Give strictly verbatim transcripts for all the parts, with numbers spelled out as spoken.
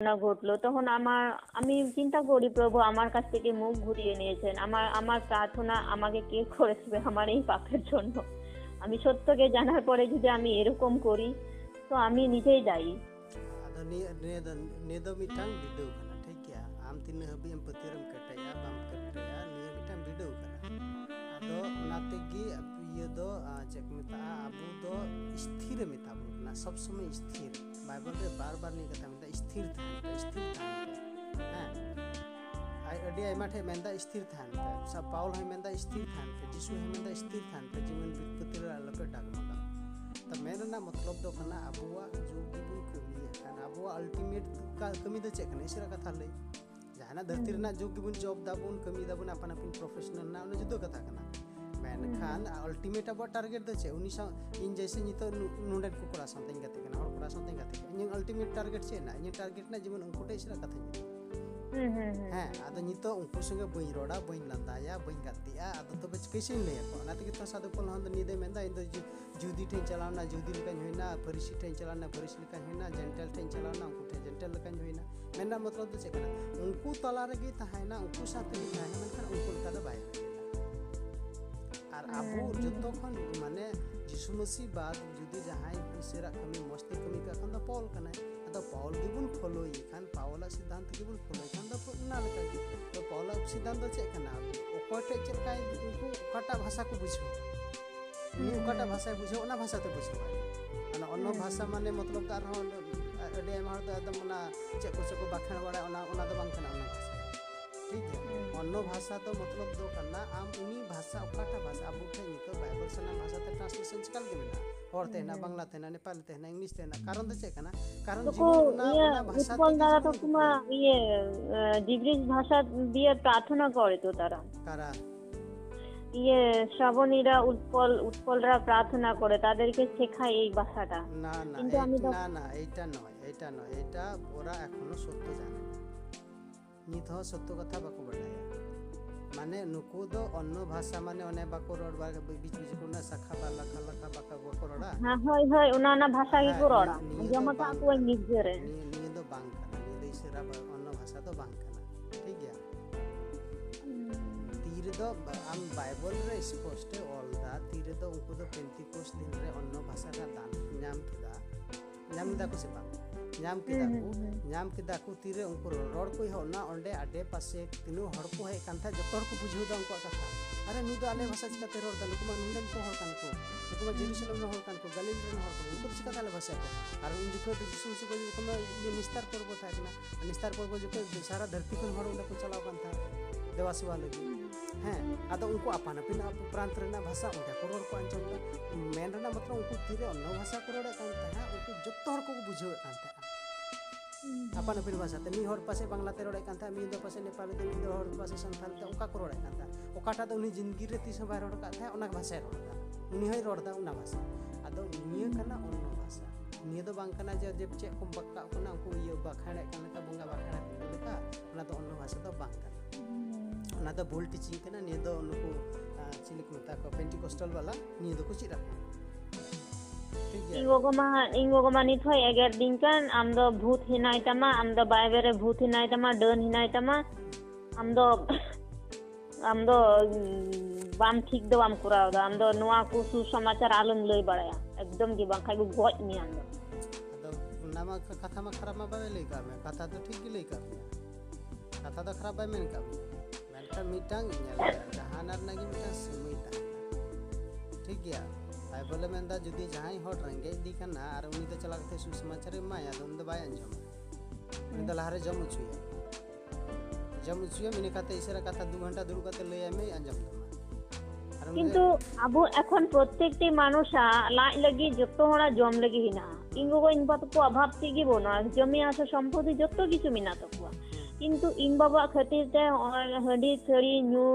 ঘটনা ঘটলো তখন আমার আমি চিন্তা করি প্রভু আমার কাছ থেকে মুখ ঘুরিয়ে নিয়েছেন, আমার আমার প্রার্থনা আমাকে কে করেছে আমার এই পাপের জন্য। আমি সত্যকে জানার পরে যদি আমি এরকম করি তো আমি নিজেই দায়ী। स्थिर मेता सब समय स्थिर बाइबल बार बार नहीं कथा स्थिर स्थिर स्थिर सब पाउल है स्थिर जीशु है स्थिर जीवन विपत्ति लपेट डगमगा तो मेरा मतलब दो अब जो बन कमी अब अल्टीमेट कमी दो चेक इस कथा लै जहाँ धरती जो बन जॉब दाबन कमी दाबन अपन अपन प्रोफेशनल जुदा कथा मेनखान अल्टीमेट अब टारगेट दो चे उन्नीस इन जैसे नित नोडेन को कोड़ा साथ इन गति करना और कोड़ा साथ इन गति इन अल्टीमेट टारगेट चे ना इन टारगेट ना जीवन उनको टेस्ट रखा था हाँ आदो नित उनको संगे बइन रोड़ा बइन लंदाया बइन गति आ आदो तो बच कैसे नहीं है ना तो कितना साधु पल हम तो निदे में ना इन तो जुदी ठें चलाना जुदी लकन हुई ना फरिशी ठें चलाना फरिशी लकन हुई ना जेंटल ठें चलाना उनको ठें जेंटल लकन हुई ना मेरा मतलब तो चे करना उनको तला रगे था है ना उनको साथ में था है ना मेरा उनको लगा बाय और आबू जो माने जीशु मसीह बाद जुदी जहाँ इसरा कमी मस्ती कमी का पाउल कना अदा पाउल गेबन फॉलो खान पाउल सिद्धांत गेबन फॉलो खान तो पाउल सिद्धांत चेक ओकटे चेक उनको ओकाटा भाषा को बुझो ओकाटा भाषा बुझो ना भाषा तो बुझो अन्य भाषा माने मतलब एकदम चेक को बाखेड़ बड़ा ठीक है अन्य भाषा तो मतलब दो करना आम उन्हीं भाषा उकाटा भाषा अब निकल बाइबल से भाषा ते ट्रांसलेशन चल के बिना और तेना बांग्ला तेना नेपाली तेना इंग्लिश तेना कारण तो चेकना कारण जीवन ना ना भाषा बोलना तो तुम ये जिब्रिश भाषा दिए प्रार्थना करे तो तारा तारा ये श्रावणीरा उत्पल उत्पलरा प्रार्थना करे तादेरके শেখায় এই ভাষাটা না না না না এটা নয় এটা নয় এটা ওরা এখনো সত্য জানে नित सत्य कथा बाको बड़ाया माने नुकु दो अन्य भाषा माने अने बाको रड़ बार बीच बीच को ना सखा बा लखा लखा बाका बाको रड़ा हां होय होय उना ना भाषा ही को रड़ा जमा का को निजे रे नि दो बांग करना नि दे सेरा अन्य भाषा तो बांग करना ठीक है तीर दो हम बाइबल रे स्पष्ट ऑल दा तीर दो उनको दो पेंटिकोस दिन रे अन्य भाषा का दान नाम किदा नाम दा को से बांग ᱧᱟᱢ ᱠᱮᱫᱟ ᱠᱚ ᱧᱟᱢ ᱠᱮᱫᱟ ᱠᱚ ᱛᱤᱨᱮ ᱩᱱᱠᱩ ᱨᱚᱲ ᱠᱚ ᱦᱚᱸ ᱚᱱᱟ ᱚᱸᱰᱮ ᱟᱰᱮ ᱯᱟᱥᱮ ᱛᱤᱱᱟᱹᱜ ᱦᱚᱲ ᱠᱚ ᱦᱮᱡ ᱠᱟᱱ ᱛᱟᱦᱮᱸ ᱡᱚᱛᱚ ᱦᱚᱲ ᱠᱚ ᱵᱩᱡᱷᱟᱹᱣ ᱫᱟ ᱩᱱᱠᱩᱣᱟᱜ ᱠᱟᱛᱷᱟ ᱟᱨᱮ ᱱᱩᱭ ᱫᱚ ᱟᱞᱮ ᱵᱷᱟᱥᱟ ᱪᱤᱠᱟᱹᱛᱮ ᱨᱚᱲ ᱫᱟ ᱱᱩᱠᱩ ᱢᱟ ᱱᱚᱸᱰᱮᱱ ᱠᱚ ᱦᱚᱲ ᱠᱟᱱ ᱠᱚ ᱱᱩᱠᱩ ᱢᱟ ᱡᱮᱨᱩᱥᱟᱞᱮᱢ ᱨᱮᱱ ᱦᱚᱲ ᱠᱟᱱ ᱠᱚ ᱜᱟᱞᱤᱞ ᱨᱮᱱ ᱦᱚᱲ ᱠᱟᱱ ᱠᱚ ᱱᱩᱠᱩ ᱪᱤᱠᱟᱹᱛᱮ ᱟᱞᱮ ᱵᱷᱟᱥᱟ ᱠᱚ ᱟᱨ ᱩᱱ ᱡᱚᱠᱷᱚᱱ ᱫᱚ ᱡᱤᱥᱩ ᱢᱚᱥᱤᱦ ᱠᱚ ᱡᱚᱠᱷᱚᱱ ᱱᱤᱥᱛᱟᱨ ᱯᱚᱨᱵᱚ ᱛᱟᱦᱮᱸ ᱠᱟᱱᱟ ᱱᱤᱥᱛᱟᱨ ᱯᱚᱨᱵᱚ ᱡᱚᱠᱷᱚᱱ ᱥᱟᱨᱟ ᱫᱷᱟᱹᱨᱛᱤ ᱠᱷᱚᱱ ᱦᱚᱲ ᱚᱸᱰᱮ ᱠᱚ ᱪᱟᱞᱟᱣ ᱠᱟᱱ ᱛᱟᱦᱮᱸ ᱫᱮᱵᱟ ᱥᱮᱵᱟ ᱞᱟᱹᱜᱤᱫ ᱦᱮᱸ ᱟᱫᱚ ᱩᱱᱠᱩ ᱟᱯᱟᱱ ᱟᱹᱯᱤᱱ ᱯᱨᱟᱱᱛ ᱨᱮᱱᱟᱜ ᱵᱷᱟᱥᱟ ᱚᱸᱰᱮ ᱠᱚ ᱨᱚᱲ ᱠᱚ ᱟᱸᱡᱚᱢ ᱫᱟ ᱢᱮᱱ ᱨᱮᱱᱟᱜ ᱢᱚᱛᱞᱚᱵ ᱩᱱᱠᱩ ᱛᱤᱨᱮ ᱚᱱᱱᱚ ᱵᱷᱟᱥᱟ ᱠᱚ ᱨᱚᱲᱮᱫ ᱠᱟᱱ ᱛᱟᱦᱮᱸ ᱩᱱᱠᱩ ᱡᱚᱛᱚ ᱦᱚᱲ ᱠᱚ ᱵᱩᱡᱷᱟᱹᱣᱮᱫ ᱠᱟᱱ ᱛᱟᱦᱮᱸ अपन अपन भाषा तो निहर पासे बांग्लाते रोड़े कांता मिद पासे नेपाली ते मिद हर पासे संथाल ते ओका को रोड़े कांता ओकाटा तो उनी जिंदगी रे तीस बार रोड़ का था ओना भाषा रोड़ता उनी होय रोड़ता उना भाषा आदो निया कना अन्य भाषा निया तो बांग कना जे जे चेक को बक्का कोना को ये बखाड़े काना का बंगा बखाड़ा लेका ओना तो अन्य भाषा तो बांग कना ओना तो भूल टीचिंग कना निया तो उनको चिलिक मता को पेंटिकोस्टल वाला निया तो कुछ इरा इंगो गोमा इंगो गोमा नित होय एगर दिनकन आम दो भूत हिनायतमा आम दो बायबेरे भूत हिनायतमा डन हिनायतमा आम दो आम दो बाम ठीक दो बाम कुराव दा आम दो नोआ को सुसमाचार आलम लई बड़ाया एकदम की बाखाय को गोय नि आम दो तो नामा कथा मा खराब मा बावे लई का में कथा तो ठीक लई का कथा तो खराब बाय में का मेनका मीटांग न्याला जहानर नगी मीटा सुमिता ठीक गया बाइबल में जुदी जहाँ हर रेंगे दी करना और उन्हीं तो चला करते सुसमाचार माया तो उन्हें बाय अंजम उन्हें तो लहरे जम उचुए जम उचुए मैंने कहा था इसे रखा था दो घंटा दूर का तो ले आए मैं अंजम दूँगा किंतु अबू अखंड प्रत्येक ते मानुषा लाइ लगी जत्तो होना जम लगी ही ना इनको को इन बात को अभाव थी कि बोना जमी आशा संपत्ति जत्तो किचु मिना तक हुआ किंतु इन बाबा खतिर ते और हडी थरी न्यू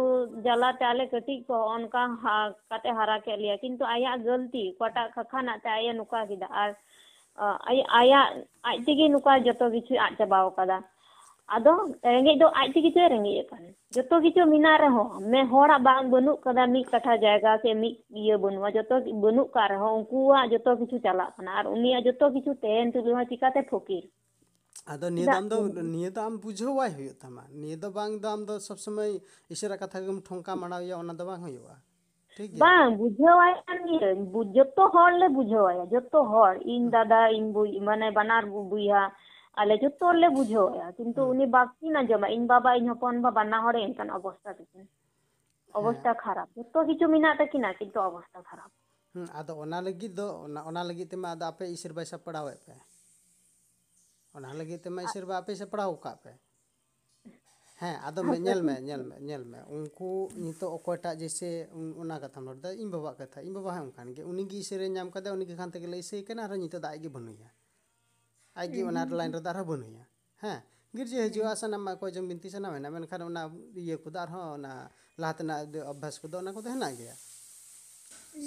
जला ताले कटी को उनका हा, कते हरा के लिया किंतु आया गलती कोटा खखाना ते आया नुका किदा और आया आया आइतिगी नुका जतो किछु आ चबाव कदा आदो रेंगे दो आइतिगी ते रेंगे कन जतो किछु मिना रहो मैं होड़ा बांग बनु कदा मी कठा जायगा से मी ये बनवा जतो बनु का रहो उनकुआ जतो किछु चला कना और उनिया जतो किछु तेन तुलवा चिकाते फोकीर आदो निये दाम दो निये दाम बुझो वाई हुई था माँ निये दो बांग दाम दो सब समय इसे रखा था कि हम ठोंका मनाओ या उन दबांग हुई हुआ ठीक है बांग बुझो वाई नहीं बुझो तो हॉल ले बुझो वाया जो तो हॉल इन दादा इन बु मने बनार बुइया अले जो तो ले बुझो वाया किंतु उन्हें बाकी ना जमा इन बाबा इन होपन बाबा ना होरे इनका अवस्था अवस्था खराब जो तो ही जो मिना तक ना किंतु अवस्था खराब आदो उन लगी दो उन लगी तो मैं आदा पे इसे बस पढ़ावे पे और हालांकि तो मैं सिर्फ आप से पढ़ाऊ का पे हैं आदो में नेल में नेल में नेल में उनको नितो ओकोटा जैसे उना कथा नोदा इन बाबा कथा इन बाबा हम खान के उनी की सेरे नाम कदा उनी के खान तक ले से केना र नितो दाई के बनुया आई के उना लाइन र दारा बनुया हैं गिरजे हे जो आसन मा को जम बिनती सना ना मेन खान उना ये कुदार हो ना लातना अभ्यास को दोना को देना गया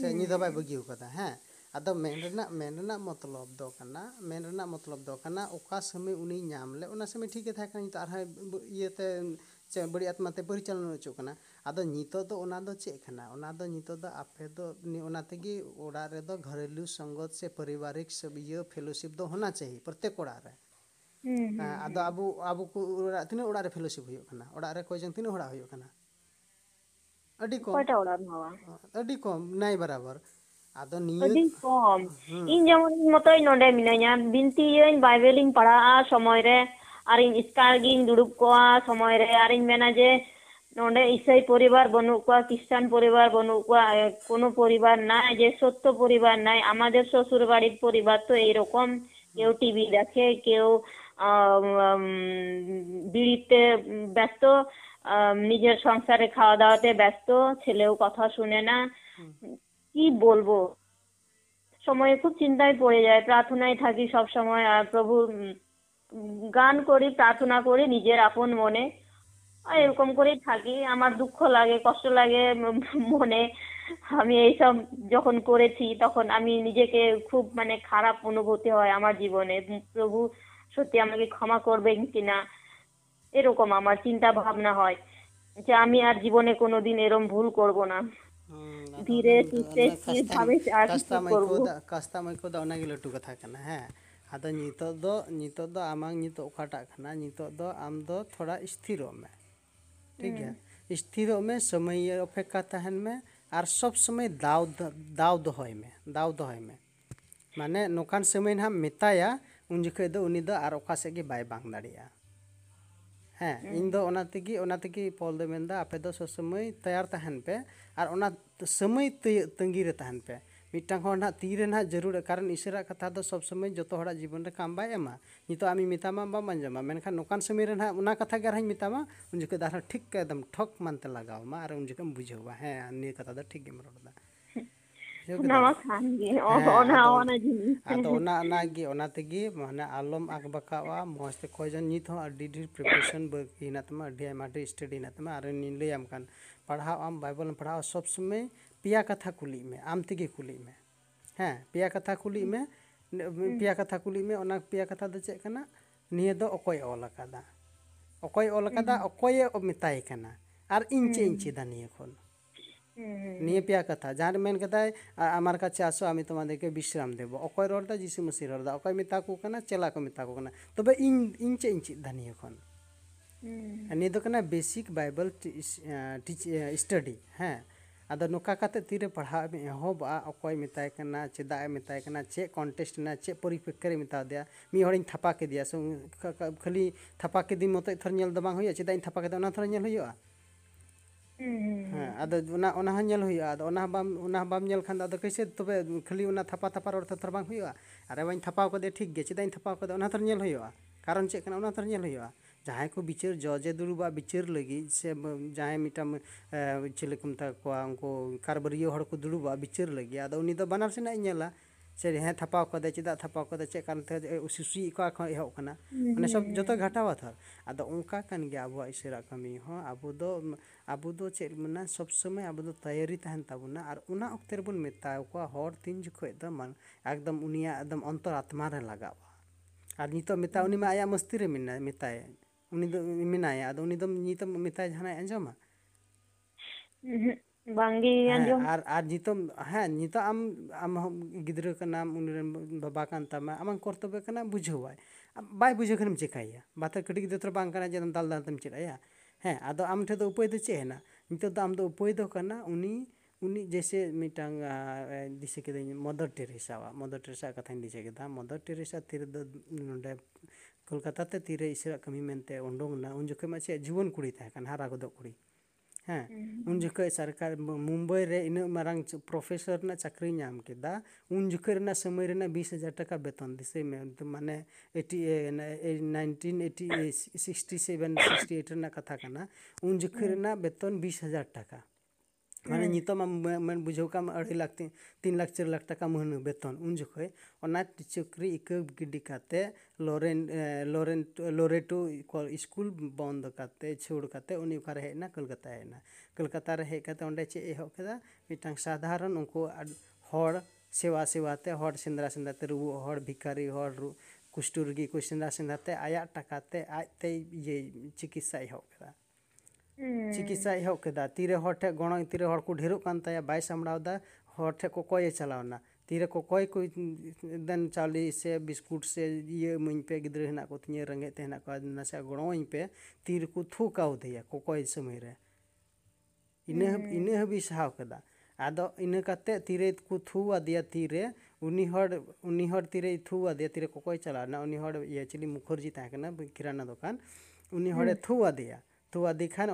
से नितो बाय बगियो कथा हैं आदो मेनना मेनना मतलब दो कना मेनना मतलब दो कना ओका समय उनी नाम ले उना समय ठीक था कनी तार है येते बड़ी आत्मा ते परिचालन चो कना आदो नितो तो उना दो चे कना उना दो नितो दो आपे दो उना तेगी ओडा रे दो घरेलू संगत से पारिवारिक सब ये फेलोशिप दो होना चाहिए प्रत्येक ओडा रे आदो आबू आबू को तिने ओडा रे फेलोशिप हुयो कना ओडा रे कोजन तिने ओडा हुयो कना अडी कम पटा ओडा नवा अडी कम नाय बराबर आदो नियत कम इन जमन मतय नडे मिनाया बिनतीयन बाइबलिंग पढ़ा समय रे आर इन स्कार गिन दुडुब कोआ समय रे आर इन मेना जे नडे ईसाई परिवार बनु कोआ क्रिश्चियन परिवार बनु कोआ कोनो परिवार नाय जे सत्य परिवार नाय आमादेर ससुरबाड़ी परिवार तो ए रकम केउ टीवी देखे केउ बिड़ीते व्यस्त निजेर संसारे खावा दावाते व्यस्त छेलेओ कथा शुने ना की बोलबो समय खूब चिंताय पड़े जाए प्रार्थनाय थाकी सब समय प्रभु गान करी प्रार्थना करी निजेर आपन मने एरकम करे थाकी आमार दुख लागे कष्ट लागे मने आमी एई सब जखन करेछि तखन आमी निजेके खूब माने खराब अनुभूति हय आमार जीवने प्रभु सत्यि आमाके क्षमा करबेन किना एरकम आमार चिंता भावना हय जे आमी आर जीवने कोनोदिन एरकम भूल करब ना धीरे धीरे की भावे कास्ता मइको दा कास्ता मइको दा ओना गिलो टू कथा कना है आदा नितो दो नितो दो आमांग नितो ओखाटा कना नितो दो आम दो थोड़ा स्थिरो में ठीक है स्थिरो में समय अपेक्षा तहन में आर सब समय दाव दाव दो होय में दाव दो होय में माने नोकान समय हम मिताया उन जखे दो उनी दो आर ओखा से के बाय बांग दाड़िया हैं इन दो ओना तेगी ओना तेगी पॉल दे मेंदा आपे दो सब समय तैयार तहन पे आर ओना समय तंगी रे तहन पे मिटांग होना तीरे ना जरूर कारण ईश्वरा कथा दो सब समय जोतो हड़ा जीवन रे काम बाय एमा नितो आमी मितामा बा मनजमा मेनखा नोकान समय रे ना ओना कथा गरहन मितामा उन जके दारा ठीक के एकदम ठोक मानते लगाव मा आर उन जके बुझवा है अन्य कथा दा ठीक गेम रोडा नवा खान गे ओना ओना जिनी आ तो ओना ना गे ओना तेगी माने आलम आग बकावा मोस्ते कोजन नित हो डीडी प्रिपरेशन बकिनातमा अडी माटे स्टडी नातमा आर निले आम कान पढ़ाओ आम बाइबल पढ़ाओ सब समय पिया कथा कुली में आम तेगी कुली में हैं पिया कथा कुली में पिया कथा कुली में ओना पिया कथा द चेक कना निये दो ओकोय ओलकादा ओकोय ओलकादा ओकोय मिताई कना आर इंचे इंचे दानिये खोन निये पिया कथा जार मेन कथा आमार काछे आसो आमी तोमादेरके विश्राम देबो ओकोय रोडदा जीशु मसीह रोडदा ओकोय मिता को कना चेला को मिता को कना तबे इन इन चे इन चे धनिये खोन निये दो कना बेसिक बाइबल स्टडी हैं आदो नोका काते तीरे पढ़ा में होबा ओकोय मिताय कना चेदाय मिताय कना चे कॉन्टेस्ट ना चे परिपेक्ष्य मिता दिया मी होरिन थपा के दिया सो खाली थपा के दिन मत थर नेल द बांग होया चेदाय थपा के द ना थर नेल होया हाँ आदो उना उना हन्यल हुई आदो उना बाम उना बाम न्यल खान आदो कैसे तो बे खली उना थपा थपा और थर बांग हुई आ अरे वहीं थपा को दे ठीक गये चिदाइन थपा को दे उना थर न्यल हुई आ कारण चेक ना उना थर न्यल हुई आ जहाँ को बिचर जोजे दुरुबा बिचर लगी से जहाँ मिटम चिलकुम तक को उनको कार्बरियो हर को दुरुबा बिचर लगी आदो उन्हीं तो बनार से ना न्यला से हैं थपा को दे चिदा थपा को दे चेक कारण थे उसी सुई को आँखों ये हो कना उन्हें सब जो तो घटा हुआ था आदो उनका कन गया अब इसे रकमी हो अब दो अब दो चेल मना सब समय अब दो तैयारी तहन तब ना और उन्हें अक्तेर बन में ताऊ को हर तीन जुको एकदम मन एकदम उन्हें एकदम अंतर आत्मा रह लगा हुआ और नितो मिता उन्हें में आया मस्ती रे मिना मिता है उन्हें तो मिना आया तो उन्हें तो नितो मिता जाना अंजाम बांगी अंजो आर आर नितो हाँ नितो आम आम गिद्रो का नाम उन्हें बाबा कांता में आमं कोर्तबे का नाम बुझ हुआ है ᱵᱟᱭ ᱵᱩᱡᱷᱟᱹᱣ ᱠᱷᱟᱱᱮᱢ ᱪᱮᱠᱟᱭᱟ? ᱵᱟᱛᱟ ᱠᱟᱹᱴᱤᱡ ᱜᱤᱫᱽᱨᱟᱹ ᱵᱟᱝ ᱠᱟᱱᱟ ᱡᱮ ᱫᱟᱞ ᱫᱟᱞᱛᱮᱢ ᱪᱮᱫ ᱟᱭᱟ? ᱦᱮᱸ ᱟᱫᱚ ᱟᱢ ᱴᱷᱮᱱ ᱫᱚ ᱩᱯᱟᱹᱭ ᱫᱚ ᱪᱮᱫ ᱦᱮᱱᱟᱜᱼᱟ? ᱱᱤᱛᱚᱜ ᱫᱚ ᱟᱢ ᱫᱚ ᱩᱯᱟᱹᱭ ᱫᱚ ᱠᱟᱱᱟ ᱩᱱᱤ ᱩᱱᱤ ᱡᱮᱥᱮ ᱢᱤᱫᱴᱟᱝ ᱫᱤᱥᱟᱹ ᱠᱮᱫᱟᱹᱧ ᱢᱟᱫᱟᱨ ᱴᱮᱨᱮᱥᱟ ᱢᱟᱫᱟᱨ ᱴᱮᱨᱮᱥᱟ ᱠᱟᱛᱷᱟᱧ ᱫᱤᱥᱟᱹ ᱠᱮᱫᱟ। ᱢᱟᱫᱟᱨ ᱴᱮᱨᱮᱥᱟ ᱛᱤᱨᱮ ᱫᱚ ᱱᱚᱰᱮ कोलकाता ते तीरे ईश्वर कमी मेनते उंडोंगना उन जोखे मा चे जीवन कुड़ी था कन हारा गोदो कुड़ी हाँ उन जोखे सरकार मुंबई रे इन मारंग प्रोफेसर ना चाकरी नाम के दा उन जोखे ना समय रे ना बीस हजार टका वेतन दिसे में तो माने eighty nineteen eighty sixty seven sixty eight ना कथा कना उन जोखे ना वेतन बीस हजार टका माने नितो मा मन बुझो काम अढ़ाई लाख तीन लाख चार लाख टका महीने वेतन उन जोखे और चाकरी एक गिडी काते लोरेन लोरेन लोरेटो स्कूल बंद काते छोड़ काते उनी उकार है ना कलकत्ता है ना कलकत्ता रे है काते ओंडे चे एहो केदा मिटांग साधारण उनको हर सेवा सेवाते हर सिंदरा सिंदाते रु हर भिखारी हर कुष्ठ रोगी को सिंदरा सिंदाते आया टकाते आते ये चिकित्सा एहो केदा चिकित्सा एहब केदा तीरे हर ठे गणो तीरे हर को ढेरों कान ताया बाय सामड़ावदा हर ठे को कोई चलावना तीरे को कोई कोई दन चावली से बिस्कुट से ये मुझ पे गिद्र हेना को तीन रंगे तेना को नशा गणो इन पे तीर को थूकाव दिया को कोई समय रे इन्हें इन्हें भी सहाव केदा आदो इन्हें कहते तीरे को थूवा दिया तीरे उन्हीं हर उन्हीं हर तीरे थूवा दिया तीरे को कोई चलाना उन्हीं हर ये एक्चुअली मुखर्जी था ना किराना दुकान उन्हीं हर थूवा दिया तो आदि खान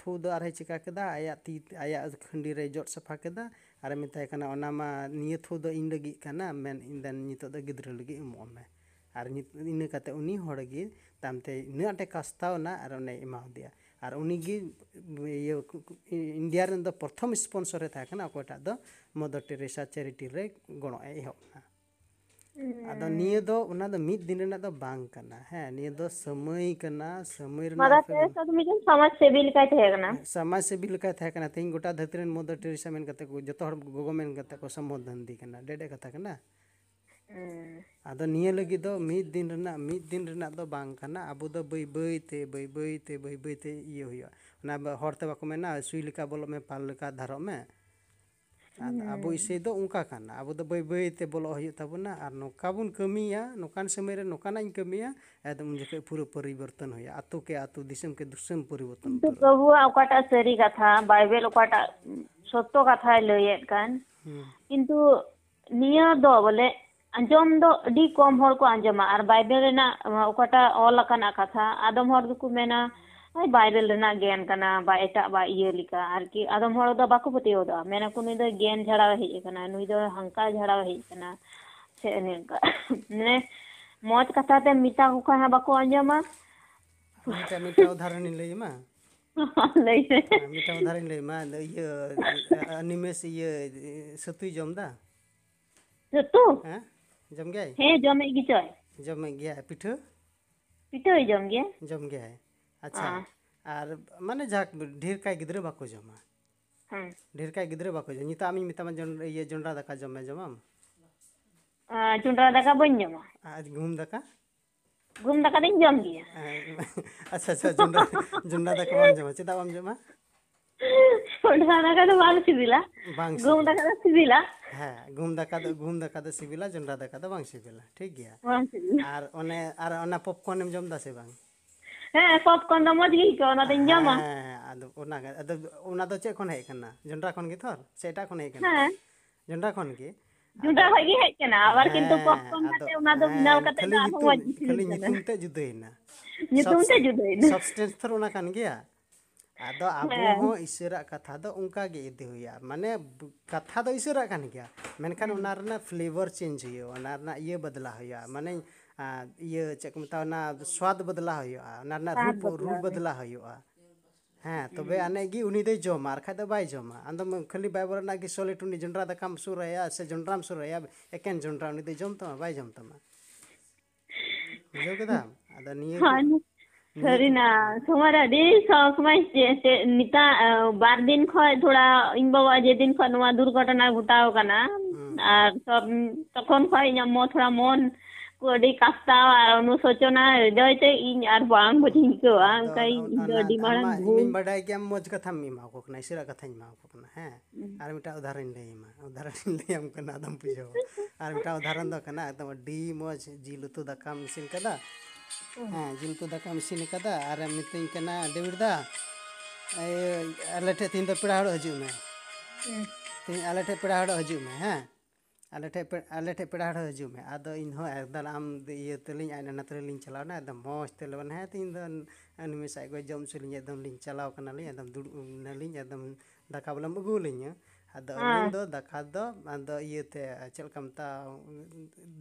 थू दो चिका केदा आया ती आया खंडी रे जोट सफा केदा और मिताय कना मा निये थू दो इन लगी कना मेन इंदन नितो दो गिद्र लगी एमो में और इन कते उनी होड़ गी तामते नाटे कास्ताव ना और उन्हें एमाव दिया और उनी गी ये इंडिया रन दो प्रथम स्पॉन्सर था कना कोटा दो मदर टेरेसा चैरिटी रे गणो एहब ना आदा निये दो उना द मित दिन ना द बांग करना है निये दो समय करना समय रना मदर टेरेसा तो मिजन समाज सेवी लिखा थे करना समाज सेवी लिखा थे करना तीन गोटा धरती रन मदर टेरेसा में कते को जतो हर गवर्नमेंट कते को संबोधन दी करना डेडे कथा करना आदा निये लगी दो मित दिन रना मित दिन रना द बांग करना अबो द बई बई ते बई बई ते बई बई ते ये होया ना हरते बाको में ना सुई लिखा बोलो में पाल लिखा धारो में अब इसे दो उनका करना अब तो बई बई ते बोलो हो तबना और नौका बन कमिया नौकान समय रे नौकाना इन कमिया एकदम जके पूरा परिवर्तन होया आतो के आतो दिसम के दुसम परिवर्तन तो प्रभु आकाटा सरी कथा बाइबल ओकाटा सत्य कथा लयेत कान किंतु निया दो बोले अंजम दो अडी कम हर को अंजमा और बाइबल रेना ओकाटा ऑल कना कथा आदम हर को मेना बाइबल रेना ज्ञान कना बा एटा बा इये लिका आरकी आदम हर द बाको पतियो द मेना कुनी द ज्ञान झड़ाव हे कना नुई द हंका झड़ाव हे कना से ने ने मौत कथा ते मिता को कहा बाको अंजमा मिता मिता उदाहरण लई मा लई मिता उदाहरण लई मा ये अनिमेष ये सतुई जमदा सतु हां जम गए हे जमे गि चय जमे गया पिठो पिठो जम गया जम गया अच्छा आर माने जाक ढेर काय गिद्रे बाको जमा हम ढेर काय गिद्रे बाको जमा निता आमी मिता जन ये जनरा दका जमा जमा आ जनरा दका बन जमा आज घूम दका घूम दका दिन जम गया अच्छा अच्छा जनरा जनरा दका बन जमा चिता बम जमा जनरा दका तो बांग सिबिला घूम दका तो सिबिला हां घूम दका तो घूम दका तो सिबिला जनरा दका तो बांग सिबिला ठीक गया आर ओने आर ओना पॉपकॉर्न एम जमदा से बांग है पॉपकॉर्न द मज गई कोना दिन जमा आदो ओना आदो ओना तो चे कोन है कना जंडा कोन के थोर सेटा कोन है कना हां जंडा कोन के जंडा होगी है कना और किंतु पॉपकॉर्न ते ओना दो बिनाल कते ना हो खाली नितुमते जुदे ना नितुमते जुदे ना सब्सटेंस थोर ओना कान गया आदो आबो हो ईश्वरा कथा दो उनका गे इदे होया माने कथा दो ईश्वरा कान गया मेनखान ओना रना फ्लेवर चेंज होयो ओना रना ये बदला होया माने आ ये चेक मता ना स्वाद बदला होया ना ना रूप रूप बदला होया हां तबे आने गी उनी दे जो मार खा दे बाय जमा अंदर खाली बाइबर ना की सोले टुनी जनरा द काम सुर है से जनराम सुर है एकन जनरा उनी दे जम तमा बाय जम तमा जो केदा आदा निये हां सरी ना तुम्हारा दे समय से निता बार दिन ख थोड़ा इन बाबा जे दिन ख दुर्घटना घटाव कना और सब तखन ख इन मो थोड़ा मन कोड़ी कास्तावार उन्होंने सोचो ना जो इसे इन यार बांग बचिंग को आं कहीं जोड़ी मरण भूल मैं बड़ा क्या मौज का था मैं माँ को कन्हैया सिरा का था माँ को कन्हैया है आर मिटा उदाहरण ले माँ उदाहरण ले हम कन्हा दम पिज़ो आर मिटा उदाहरण दो कन्हा तो डी मौज जीलू तो दक्का मिसिन कदा हाँ जीलू तो दक्का मिसिन कदा आर मिटा इनकना देवड़ा अलटे तीन तो पढ़ाड़ो हजू में तीन अलटे पढ़ाड़ो हजू में है अलटे पे अलटे पेड़ाड़ हजू में आदो इन्हों एकदम आम ये तलिंग आने नतरे लिंग चलाओ ना एकदम मौज तलवन है तीन दन अनुमेश आए कोई जम सुलिंग एकदम लिंग चलाओ करना लिंग एकदम दूर नलिंग एकदम दक्का बलम गुलिंग आदो इन्दो दक्का दो आदो ये ते चल कमता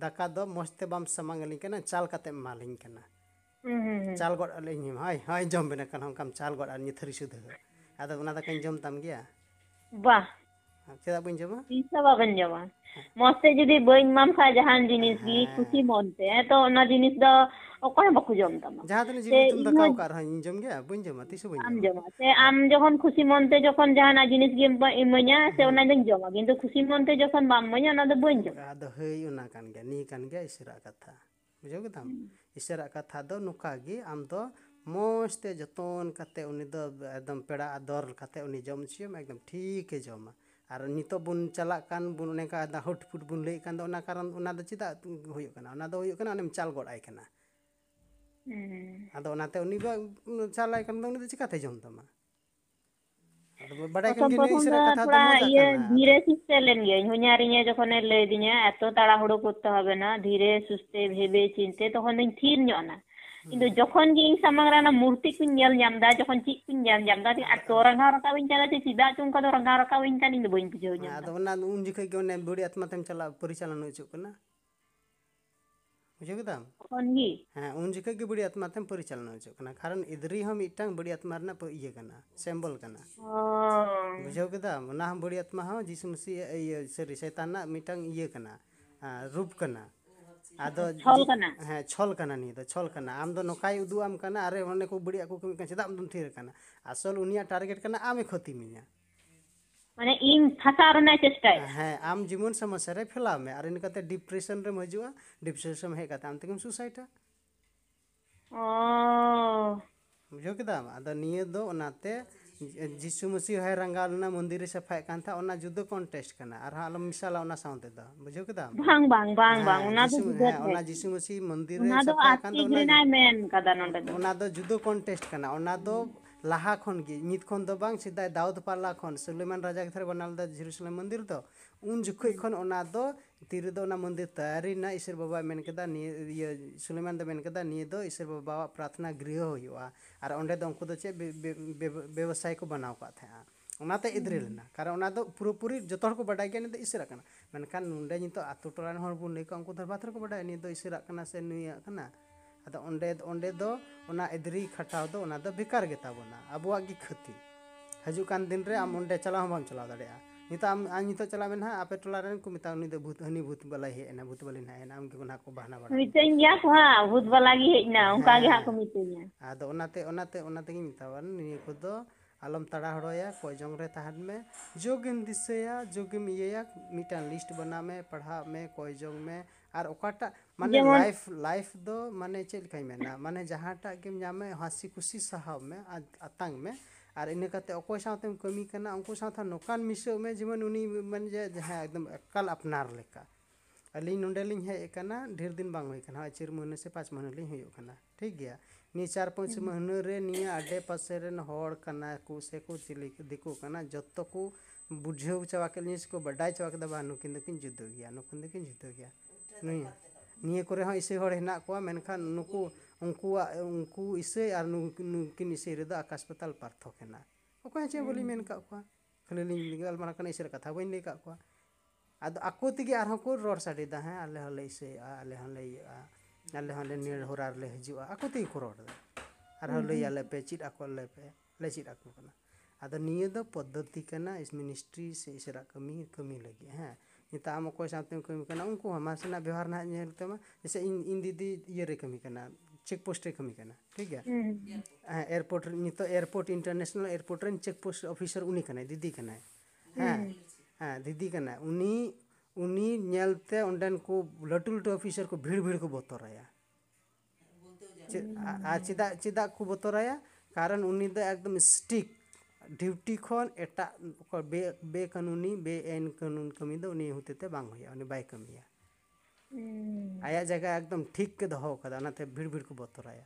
दक्का दो मौज ते बम समांग लिंग करना चाल कते मालिंग करना चाल गोट लिंग हिम हाय हाय जम बिना करना कम चाल गोट अन्य थरी शुद्ध आदो उन्हां तक जम तम गया वाह क्या बन जमा तीसरा बन जमा मौसे जुदी बन माम खा जहाँ जिनिस की कुछी मानते हैं तो ना जिनिस दा ओकान बकुजम तमा जहाँ तो जिनिस तुम तकाव कर हाँ इंजम क्या बन जमा तीसरा बन आम जमा से आम जोखन खुशी मानते जोखन जहाँ ना जिनिस की इम्मन्या से उन्हें जंग जमा किंतु खुशी मानते जोखन माम्मन्या ना तो बन जमा तो है उन्हाकन क्या नी कन क्या इसरा मौज ते जतोन कते उन्हें तो एकदम पेड़ा दौर कते उन्हें जम चियो मैं एकदम ठीक है जमा आर नितो बुन चला कान बुन उन्हें का दा हट फुट बुन ले कान दा उन्हें कारण उन्हें दा चिता होयो कना उन्हें दा होयो कना उन्हें चाल गोड़ आय कना आदो उन्हें ते उन्हें बा चाल आय कना उन्हें दा चिका ते जम तमा बड़ा क्या नहीं इसरा कथा तो मजा ये धीरे सुस्ते लेंगे इन्होंने यारियाँ जो कौन ले दिया ऐतो तारा होड़ो कुत्ता होगा ना धीरे सुस्ते भेबे चिंते तो होने थीर न्यों ना इंदो जोखन की इंग समग्र ना मूर्ति कुंजल जमदा जोखन चीक कुंजल जमदा तो अत रंगार का विंचला तो सीधा चुंग का तो रंगार का विंचन इंदो बोइन पिजो ना तो ना उन जिके के ने बुढ़ी आत्मा तम चला परिचालन हो चुक ना बुझो के तम कोन की हां उन जिके के बुढ़ी आत्मा तम परिचालन हो चुक ना कारण इदरी हम इटांग बुढ़ी आत्मा ना ये कना सिंबल कना बुझो के तम ना हम बुढ़ी आत्मा हो जीसु मसीह ये से शैतान ना मिटांग ये कना रूप कना आदो छोल कना है छोल कना नहीं तो छोल कना आम तो नौकाई उदु आम कना अरे वरने को बड़ी आँखों को मिलकर चेता आम तुम थीर कना आसल उन्हीं टारगेट कना आम एक होती मिन्या माने इन फंसा रहना चेस्टा है आम जीवन समस्या रे फिलहाल में अरे निकलते डिप्रेशन रे मज़ुआ डिप्रेशन है कता आम तकम सुसाइड है जो किता आदो निये दो उनाते जीसु मसीह है रंगाल ना मंदिरे सफाई कांता और ना जुद्ध कॉन्टेस्ट करना अरे हालम मिसाला और ना साउंड देता बुझो किता बांग बांग बांग बांग उन्ना तो और ना जीसु मसीह मंदिरे सफाई कांता और ना और ना तो जुद्ध कॉन्टेस्ट करना और ना तो लाहा कौन की नीत कौन तो बांग सीधा दाऊद पाला कौन सुलेमान राजा के थरे बनाल दा जिरुसलेम मंदिर तो उन जुखो कौन और ना तो तीर दो ना मंदिर तैयारी ना ईश्वर बाबा मैंने कहता नी ये सुलेमान दा मैंने कहता नी दो ईश्वर बाबा प्रार्थना गृह होयुआ आर ओंडे दो उनको तो चे व्यवसाय को बनाओ का थे हाँ उनाते इधरे लेना कारण उनातो पूरोपूरी जतोर को बढ़ाई क्या नहीं तो इसे रखना मैंने कहा नूंडे नहीं तो आतो टोलान होर बुन नहीं को उनको धरवातर को बढ़ाई नहीं तो इसे रखना से नहीं रखना अतः उन्हें उन्हें दो उन्हें इधरी खट्टा दो उन्हें तो बिकार गिता बोना अब वो आगे खती हज़ुकान दिन रे आम उन्हें चलाओ हम चलाओ दरे आ नहीं तो आम आनी तो चला में ना आपे टोलारन को मिताओ नहीं तो भूत हनी भूत बलाई है ना भूत बली ना है ना उनके को ना को बहाना बना मितें क्या हाँ भूत बलागी है ना उनका क्या को मितें हाँ तो उन्हें उन्हें उन्हें की मितावन नहीं को दो आलम तड़ा हड़ोया कोई जंग रहे तहन में जोगिम दिसे या जोगिम ये या मितान लिस्ट बना में पढ़ा में कोई जंग में आर उकाटा माने लाइफ लाइफ दो माने चल कहीं में ना माने जहाँ टा किम जामे हासी कुसी सहाव में आतंग में आर इन्हें कहते ओको साथ में कमी करना उनको साथ नौकान मिशो में जीवन उन्हीं मन जाए जहाँ एकदम कल अपनार लेका अलिंग नोंडलिंग है एक ना ढेर दिन बांग हुई करना चिर महीने से पाँच महीने लिंग हुई करना ठीक गया नी चार पाँच महीने रे नी आधे पसे रे न होड़ करना कुसे कुछ दिको करना जब तक को बुझे चवाके लिंग इसको बढ़ाई चवाके दबा नुकिंद किन जुद्ध गया नुकिंद किन जुद्ध गया नहीं नहीं करे हाँ इसे होड़ है ना को मैंने कहा नुको उनको उनको इसे यार नुकिन इसे रिदा अस्पताल पर थोके ना वो कहाँ चाहिए बोली मैंने कहा को खले लिंग अलमारा करना इसे रखा था वो इन्हें कहा को आदो आपको तो क्या आपको रोड साड़ी दा है अल्लाह हले इसे अल्लाह हले अल्लाह हले निर हो रहा ले जीवा आपको तो एक रोड दा अल्लाह हले याले पे चिट आपको ले पे ले चिट आपको करना आदो नियत पद्धति करना इस मिनिस्ट्री से इसे रख कमी कमी लगी है ये तामो कोई साथ में कमी करना उनको हमारे से ना व्यवहार ना निहलते में जैसे इन इन दीदी ये रे कमी करना चेक पोस्ट रे कमी करना ठीक है एयरपोर्ट नहीं तो एयरपोर्ट इंटरनेशनल एयरपोर्ट रेन चेक पोस्ट ऑफिसर उन्हीं करना है दीदी करना है हाँ दीदी करना उन्हीं उनी नेलते उन्डेन को लटू लटू ऑफिसर को भीड़ भीड़ को बतोराया चेदा चेदा को बतोराया कारण उनी द एकदम स्टिक ड्यूटी खन एटा बे बे कानूनी बे एन कानून कमी द उनी होते ते बांग होया उनी बाय कमिया आया जगह एकदम ठीक के दहो कदा नाते भीड़ भीड़ को बतोराया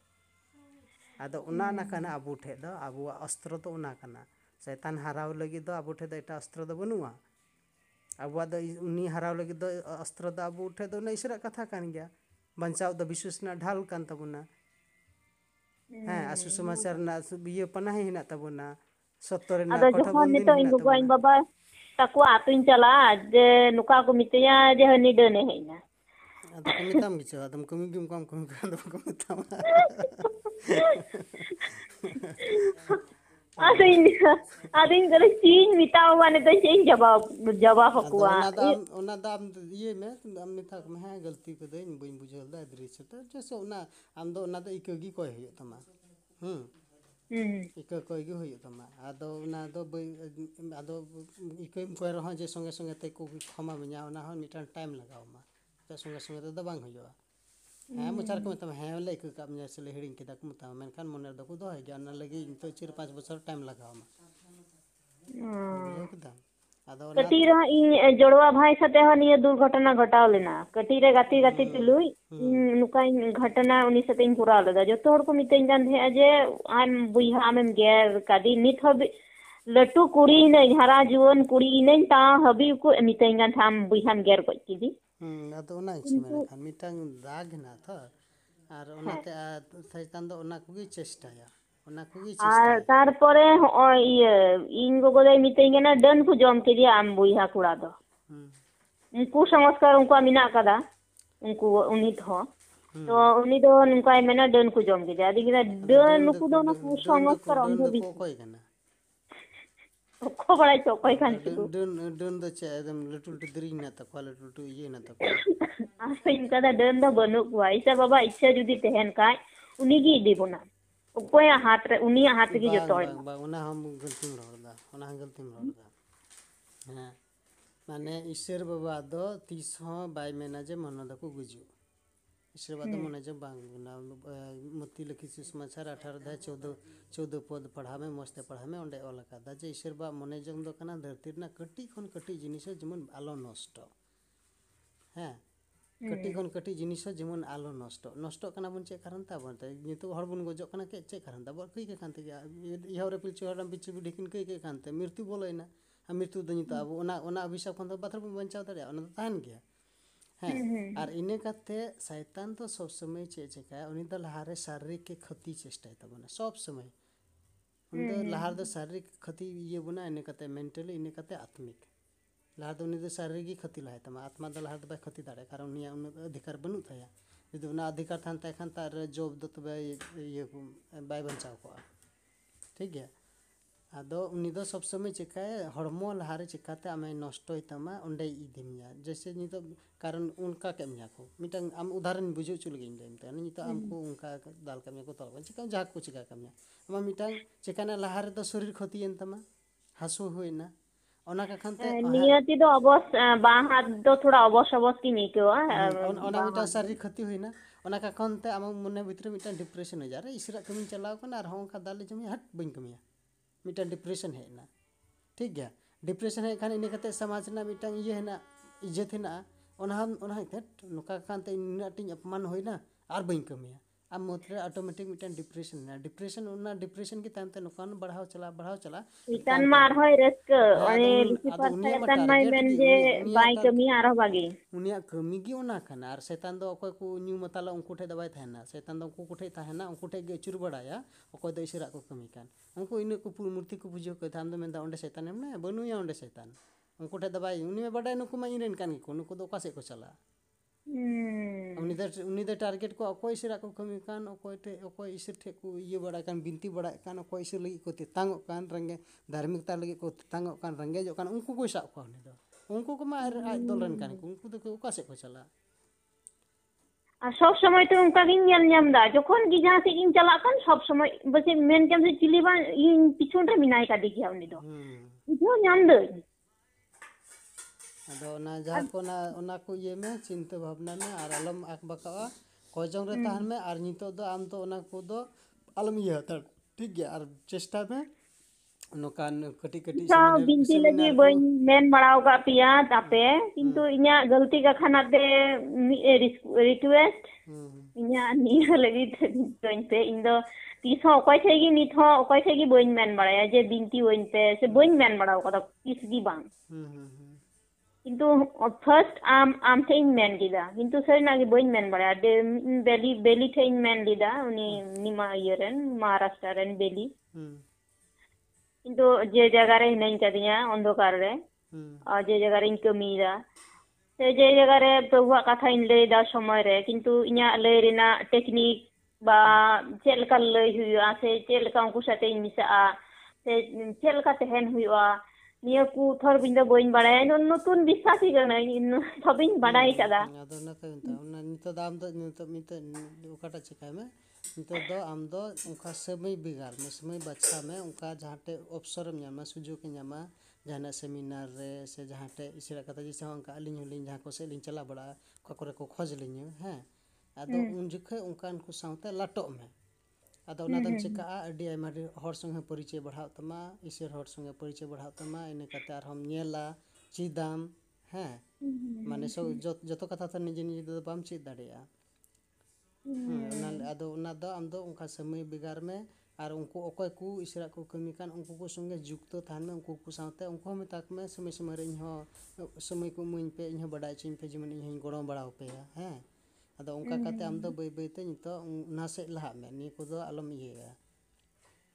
आदो उना ना कना आबू ठे द आबू अस्त्र तो उना कना शैतान हराव लगी द आबू ठे द एटा अस्त्र द बनुआ अब वादा उन्हीं हराव लगी तो अस्त्र दा अब उठे तो ना इसरा कथा कान गया बंचाव दा विश्वास ना ढाल कान तब ना हैं आसु समाचार ना ये पना ही ना तब ना सत्तर ना कथा बोलने ना तब ना अदा जोखों ने तो इन लोगों इन बाबा तकवा आतु इन चला जे नुका को मिते या जे हनी डने है ना अदा कमी तम किचो अदा कमी भी मुकाम कमी कान कमी तम आदो इन आदो इन गलत चीज मिताओ वाने तो चीज जवाब जवाब हकुआ उना दाम ये मैं हमने था मैं है गलती को दे इन बुझ बुझल दा दृश्य तो जैसे उना हम दो उना तो इकोगी कोई होय तमा हम इको कोईगी होय तमा आदो उना दो आदो इकोम कोई रह जे संगे संगे ते को क्षमा मना उना हो मिटन टाइम लगाओ मा तो संगे संगे तो बांग होय हाँ मुचार को मतलब है वाला एक काम जैसे लेहरिंग की तक मतलब मैंने कहा मुन्ना दो को दो है क्या ना लगी तो चिर पांच बच्चों टाइम लगाओ मैं कटीरा इन जोड़वा भाई साथे हो नहीं दुर्घटना घटाओ लेना कटीरे गति गति चलू नुका इन घटना उन्हीं साथे इन पूरा लगा जो तोड़ को मित्र इंजन है अजय आम बुइहा में गैर कदी नित हब लट्टू कुड़ी ने हरा जुवन कुड़ी ने ता हबी को मित्र इंजन था आम बुइहा में गैर कोई की हम्म अतो ना इसमें खान मिटांग दाग ना था आर उन्हते सहितान तो उन्ह कुगी चेष्टा या उन्ह कुगी चेष्टा आर तार परे और ये इनको को दे मिटेंगे ना डन को जोम के लिए आम बुई हाँ कुड़ा दो उनको समस्कार उनको अमीना करा उनको उन्हीं था तो उन्हीं तो उनका ये मैंने डन को जोम के लिए आदि की ना डन उनको तो ना कुछ समस्कार को बड़ा चौक कोई खान की डन डन द चे एकदम लटू लटू दरी ना तक वाला लटू ये ना तक आसे इनका दा डन दा बनो वाई सा बाबा इच्छा जुदी तहन काय उनी की देबोना कोई हाथ उनी हाथ की जो तोड़ उना हम गलती में रहदा उना गलती में रहदा हां माने ईश्वर बाबा दो तीस हो बाई महीना जे मन दको गुजू ईश्वर बाबा मन जे बांग ना मती लिखी समाचार अठारह दा चौदह चौदह पद पढ़ा में मस्ते पढ़ा में ओंडे ओल कादा जे ईश्वर बा मने जंग दो कना धरती ना कटी खन कटी जिनिस जेमन आलो नष्ट हैं कटी खन कटी जिनिस जेमन आलो नष्ट नष्ट कना बन चे कारण ता बन नितो हर बन गजो कना के चे कारण ता बर कई के कानते यहरे पिल चोरा बिच बिडिकिन कई के कानते मृत्यु बोलैना आ मृत्यु दनी तो अब ओना ओना अभिशाप खन तो बाथर बंचाव दरे ओना तो तान गया हैं और इने काते शैतान तो सब समय चे चे का उनी द लहारे शारीरिक के क्षति चेष्टा है तबना सब समय उनका लहार द शारीरिक क्षति ये बुना इन्हें कहते हैं मेंटली इन्हें कहते हैं आत्मिक लहार तो उन्हें शारीरिक ही क्षति लाए तमा आत्मा द लहार तो क्षति दाड़े कारण उन्हें उन्हें अधिकार बनू था या यदि उन्हें अधिकार था तय खान तार जॉब दो तो भाई ये भाई बचाओ को ठीक है आदो उन्हें तो सब समय चिका है हड़मो लहारे चिकाते हमें नष्ट होता है उन्हें इधमिया जैसे नहीं तो कारण उनका कमिया को मिटांग हम उदाहरण बुझो चुल गए इधम तो नहीं तो हमको उनका दाल कमिया को तोड़ चिका जहाँ को चिका कमिया हम मिटांग चिका ना लहारे तो शरीर खोती है तमा हंसो हुए ना ओना का खानते नियति तो अवश्य बाहा तो थोड़ा अवश्य अवश्य की नहीं क्यों ओना मिटा शारीरिक क्षति हुई ना ओना का खानते हम मन भीतर मिटा डिप्रेशन हो जा रहा इसरा कमी चलाओ को ना रहों का दाल जमी हट बन कमिया मिटान डिप्रेशन है ना ठीक है डिप्रेशन है खान इनके समाज ना मिटान ये है ना इज्जत है ना उन्हें उन्हें नुका खानते इनाटी अपमान होना और बन कमिया अब मोतरे ऑटोमेटिक मिटान डिप्रेशन है डिप्रेशन उन्हें डिप्रेशन के टाइम ते नुकान बढ़ाओ चला बढ़ाओ चला इतन मार होय रिस्क और इतन माय मन जे बाई कमी आ रहा बागी उनिया कमी की उना खान और शैतान दो कोई को न्यू मतला उनको ठे दबाय था ना शैतान दो को ठे था ना उनको ठे चुर बढ़ाया कोई दो इसरा को कमी कान उनको इने को मूर्ति को पूजो के थाम दो में दा ओंडे शैतान है ना बनुया ओंडे शैतान उनको ठे दबाई उनी में बड़ा नुको माई रेन कान को नुको दो कासे को चला उन्हीं दर उन्हीं दर टारगेट को कोई सिरा को कमी कान कोई टे कोई इसे ठे को ये बड़ा कान बिंती बड़ा कान कोई इसे लगी को तितांग कान रंगे धार्मिकता लगी को तितांग कान रंगे जो कान उनको कोई साफ कान नहीं दो उनको को मार आंदोलन कान को उनको तो कोई कैसे को चला सब समय तो उनका भी नियम नियम दा जो कौन की जहाँ से इन चला कान सब समय बसे मेन क्या से चिली बान इन पिछोंटे मिनाई का देखिया उन्हीं दो इतना नियम दो ᱟᱫᱚ ᱚᱱᱟ ᱡᱟᱦᱟᱸ ᱠᱚ ᱚᱱᱟ ᱠᱚ ᱤᱭᱟᱹ ᱢᱮ ᱪᱤᱱᱛᱟᱹ ᱵᱷᱟᱵᱽᱱᱟ ᱢᱮ ᱟᱨ ᱟᱞᱚᱢ ᱟᱠ ᱵᱟᱠᱟᱜᱼᱟ ᱠᱚᱡᱚᱝ ᱨᱮ ᱛᱟᱦᱮᱱ ᱢᱮ ᱟᱨ ᱱᱤᱛᱚᱜ ᱫᱚ ᱟᱢ ᱫᱚ ᱚᱱᱟ ᱠᱚ ᱫᱚ ᱟᱞᱚᱢ ᱤᱭᱟᱹ ᱦᱟᱛᱟᱲ ᱴᱷᱤᱠ ᱜᱮᱭᱟ ᱟᱨ ᱪᱮᱥᱴᱟ ᱢᱮ ᱱᱚᱠᱟᱱ ᱠᱟᱹᱴᱤᱡ ᱠᱟᱹᱴᱤᱡ ᱥᱟᱢᱟᱱ ᱵᱤᱱᱛᱤ ᱞᱟᱹᱜᱤᱫ ᱵᱟᱹᱧ ᱢᱮᱱ ᱵᱟᱲᱟᱣ ᱠᱟᱜ ᱯᱮᱭᱟ ᱛᱟᱯᱮ ᱠᱤᱱᱛᱩ ᱤᱧᱟᱹᱜ ᱜᱟᱹᱞᱛᱤ ᱠᱷᱟᱱᱟ ᱛᱮ ᱨᱤᱠᱩᱭᱮᱥᱴ ᱤᱧᱟᱹᱜ ᱱᱤᱭᱟᱹ ᱞᱟᱹᱜᱤᱫ ᱵᱤᱱᱛᱤᱧ ᱯᱮ ᱤᱧ ᱫᱚ तीस हो कोई चाहिए नहीं था कोई चाहिए बोइन मैन बड़ा है जे बिंती बोइन पे से बोइन मैन बड़ा होगा तो तीस की बांग किंतु फर्स्ट आम आम थे इन मैन लीडा किंतु सर ना कि बोइन मैन बड़ा डे बेली बेली थे इन मैन लीडा उन्हें निमा येरन महाराष्ट्र रन बेली किंतु जे जगह रे नहीं चाहती हैं उनको कर रहे और जे जगह रे इनको मीरा से जे जगह रे प्रभु कथा इन लेडा समय रे किंतु इन्हें लेरिना टेक्निक बा चेल का ले हुआ से चेल का उनको साथे इनसे आ से चेल का तहन हुआ निया को थोर बिंदा बोइन बड़ा है नोन नोटुन विश्वासी करना है इन थोबिन बड़ा ही चला यादव ना कहीं तो ना नितो दाम तो नितो नितो उनका टच का है मैं नितो दो आम दो उनका समय बिगार में समय बच्चा में उनका जहाँ टे अवसर में जामा सुझो के जामा जाना सेमिनार रे से जहाँ टे इसी रखा था जिसे उनका लिंग लिंग जहाँ को से लिंग चला बड़ा का कोरे को खोज लिंग है आदो उन जखे उनकान को साउते लटो में आदो नदम चिका आडी हमारे हर संगे परिचय बढ़ाओ तमा इसे हर संगे परिचय बढ़ाओ तमा इने कतार हम नेला चिदाम हैं माने सो जतो कथा त निजे निजे दो बम चिद दड़िया आदो नदो हम दो उनका समय बिगार में आर उनको ओकय को इसरा को कमी कान उनको को संगे जुक्त थान में उनको को साउते उनको में तक में समय समय रे इहो समय को मुइन पे इहो बड़ा चिन पे जिमन इहो गोड़ो बड़ा पे हैं अदा उनका कहते हम तो बे बे ते नितो ना से लहा में नी को तो अलम ये है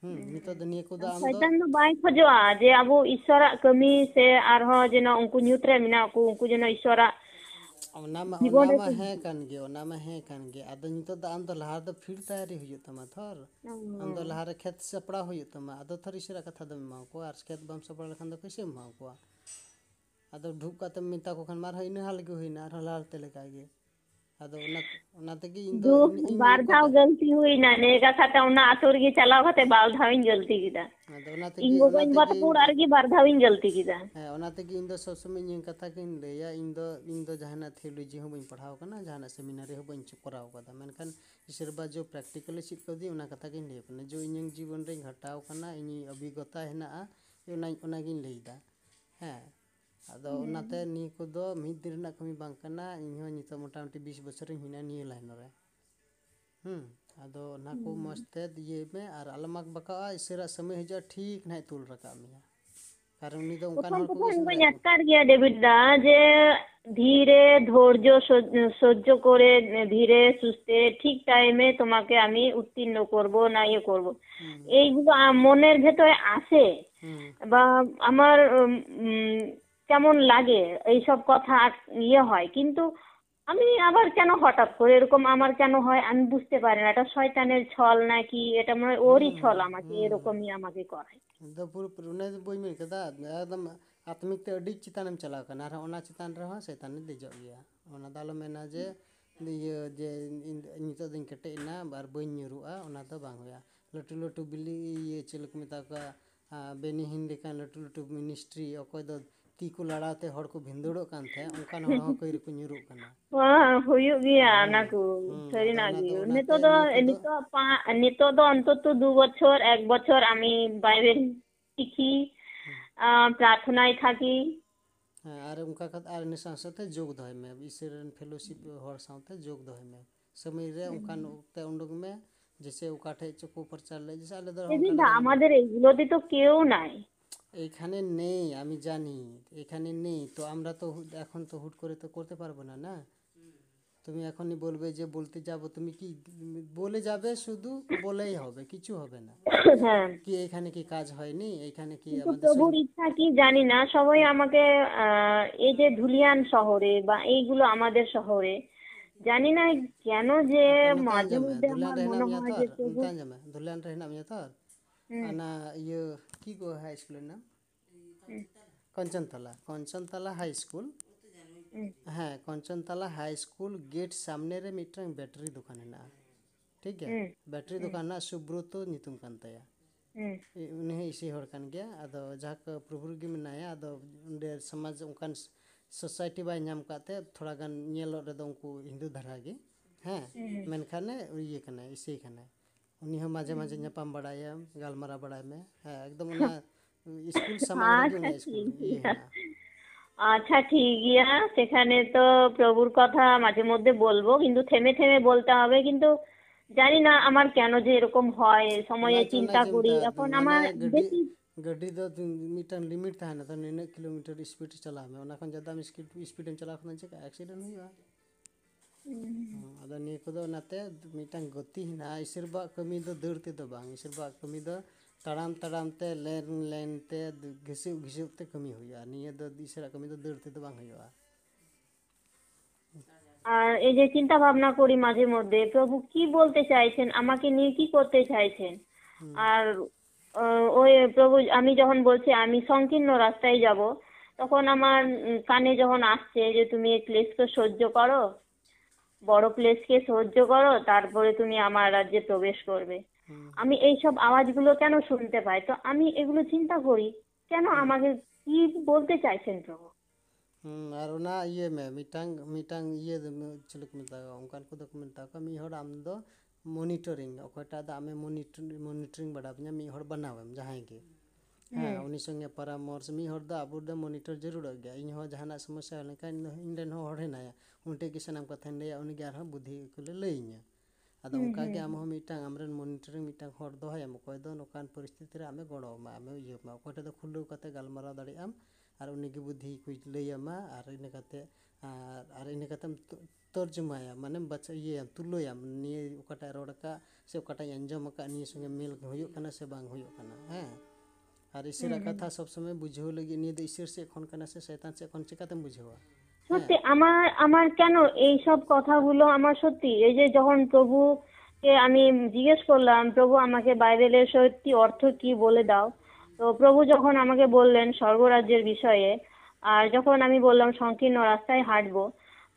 हम नितो दुनिया को तो हम तो शैतान तो बाय खोजो आ जे अबो ईश्वर कमी से आर हो जेना उनको न्यूट्रे मिना को उनको जेना ईश्वर नाम नाम है कान गे नाम है कान गे अदा नितो तो हम तो लहा तो फिर तैयारी होयो तमा थर हम तो लहा खेत से पड़ा होयो तमा अदा थर ईश्वर कथा दम मा को आर खेत बम से पड़ा लखन तो कैसे मा को अदा धूप का तम मिता को खन मार होई न हाल के होई ना लाल तेल का गे आदो उना उना तकी इंदो बार धाव गलती हुई ना ने का खाता उना आतुर की चलाओ खते बाल धाविन गलती कीदा आदो उना तकी इंगो बन बात पूरा की बार धाविन गलती कीदा है उना तकी इंदो सब समय इन कथा के ले या इंदो इंदो जहाना थियोलॉजी हो बन पढ़ाओ कना जहाना सेमिनार हो बन कराओ कदा मेनखान इसरबा जो प्रैक्टिकली सिख को दी उना कथा के ले पने जो इन जीवन रे घटाओ कना इन अभिज्ञता है ना उना उना के लेदा है आदो उनाते नी को दो मिद दिन ना कमी बांग कना इहो नितो मोटामोटी बीस बछर हिना नी लाइन रे हम आदो ना को मस्ते ये में आर अलमक बका इसेरा समय हो जा ठीक नहीं तुल रखा मिया कारण नी तो उनका को कोई अटकार गया डेविड दा जे धीरे धैर्य सह्य करे धीरे सुस्ते ठीक टाइमे তোমাকে আমি উত্তীর্ণ করব না ইয়ে করব এইগুলো মনের ভিতরে আসে বা আমার কেমন লাগে এই সব কথা নিয়ে হয় কিন্তু আমি আবার কেন হঠাৎ করে এরকম আমার কেন হয় আমি বুঝতে পারি না এটা শয়তানের ছল নাকি এটা মানে ওরই ছল আমাকে এরকমই আমাকে করায় তো পুরো প্রণয় বই মে কথা একদম আত্মিক তে অডি চিতানম চালাও কারণ আর ওনা চিতান রে হয় শয়তান নে দেজো গিয়া ওনা দালো মেনা যে ইয়ে যে নিতো দিন কেটে না বার বই নিরুয়া ওনা তো বাং হয়া লটু লটু বিলি ইয়ে চলক মিতা কা বেনি হিন্দি কান লটু লটু মিনিস্ট্রি অকয় দ ती को लड़ाते हड़ को भिंदुड़ो कान थे उनका न हो कोई को न्यूरो कना हां होयो गया ना को सरी ना गयो ने तो दो ने तो पा ने तो दो अंत तो दो बछर एक बछर आमी बाइबल सीखी प्रार्थनाय थाकी आर उनका खत आर ने संस्थाते जोग दय में ईश्वरन फेलोशिप हर साथे जोग दय में समय रे उनका ते उनडुग में जैसे उकाठे चको प्रचार ले जैसे आले दर हम আমাদের এগুলোতে তো কেউ নাই এখানে নেই আমি জানি এখানে নেই তো আমরা তো এখন তো হুট করে তো করতে পারবো না না তুমি এখনই বলবে যে বলতে যাব তুমি কি বলে যাবে শুধু বলেই হবে কিছু হবে না হ্যাঁ কি এখানে কি কাজ হয়নি এখানে কি আমাদের সব ইচ্ছা কি জানি না সবাই আমাকে এই যে ধুলিয়ান শহরে বা এইগুলো আমাদের শহরে জানি না কেন যে মাঝে মধ্যে আমার মনে হয় যে ধুলিয়ান রে নাম যেত आना ये की गो हाई स्कूल ना कंचनतला कंचनतला हाई स्कूल हाँ कंचनतला हाई स्कूल गेट सामने रे मिट्रंग बैटरी दुकान है ना ठीक है बैटरी दुकान ना सुब्रतो नितुम कांता या उन्हें इसी हड़कन गया अदो जाक प्रभुर्गी में ना या अदो उन्हें समाज उनका सोसाइटी बाय नाम काते थोड़ा गन नेलो रे दोंकु हिंदू धरा के हैं मेनखाने ये कने इसे कने उनी हम माजे माजे नपम बड़ाया गालमरा बड़ाय में है एकदम ना स्कूल समाज में स्कूल ये अच्छा ठीक है সেখানে তো প্রভুর কথা মাঝে মধ্যে বলবো কিন্তু থেমে থেমে বলতে হবে কিন্তু জানি না আমার কেন যে এরকম হয় সময়ে চিন্তা করি এখন আমার বেশি गड्डी तो मीटर लिमिट था ना तो नौ किलोमीटर स्पीड चला मैं उन अपन ज़्यादा स्पीड स्पीड में चला अपन जैसे का एक्सीडेंट हुआ अदर नहीं कुदो ना ते मीटर गति ही ना इस रबा कमी तो दूर ते तो बांग इस रबा कमी तो तड़ाम तड़ाम ते लेन लेन ते घिसे घिसे ते कमी हुई आ नहीं ये तो इस रबा कमी तो दूर ते तो बांग हुई आ ये जो चिंता भावना कोडी माझे मध्य प्रभु की बोलते चाहें आमा के निये की करते चाहें और ওই প্রভু আমি যখন বলছি আমি সংকীর্ণ রাস্তায় যাব তখন আমার কানে যখন আসছে যে তুমি এই ক্লেশকে সহ্য করো বড় ক্লেশকে সহ্য করো তারপরে তুমি আমার রাজ্যে প্রবেশ করবে আমি এই সব আওয়াজগুলো কেন শুনতে পাই তো আমি এগুলো চিন্তা করি কেন আমাকে কি বলতে চাইছেন প্রভু হুম আর না ইয়ে মে মিটাং মিটাং ইয়ে চলক মিটা অঙ্কন কো ডকুমেন্ট তা আমি হর আমদ मॉनिटरिंग ओकटा दा में मॉनिटरिंग मॉनिटरिंग बडाबना मी हर बनावम जहां के हां उन्हीं संगे परामर्श मी हर दा अबुर दा मॉनिटर जरूर गया इन हो जहाना समस्या होने का इंडियन हो हर ना उनटे किसान का थन ले उन ग्यारह बुद्धि को ले लेइया आदा उनका के हम मिटा हमरे मॉनिटरिंग मिटा हर दो हम कोई दो नकान परिस्थिति रे हमें गड़ो मा हमें ये मा ओकटा दा खुल्लू कते गलमरा दाड़ियाम और उन्हीं की बुद्धि को लेइया मा और इन कते और इन कतम तर्जुमाया माने बच्चा ये तुलोया निये ओकटा रोडका से ओकटा अंजमका निये संगे मेल होयो कना से बांग होयो कना हैं आर इसेरा कथा सब समय बुझो लगी निये दे ईश्वर से एखन कना से शैतान से एखन चेकाते बुझवा सत्य আমার আমার কেন এই সব কথাগুলো আমার সত্যি এই যে যখন প্রভু কে আমি জিজ্ঞেস করলাম প্রভু আমাকে বাইবেলের সত্যি অর্থ কি বলে দাও তো প্রভু যখন আমাকে বললেন স্বর্গরাজ্যের বিষয়ে আর যখন আমি বললাম সংকীর্ণ রাস্তায় হাঁটবো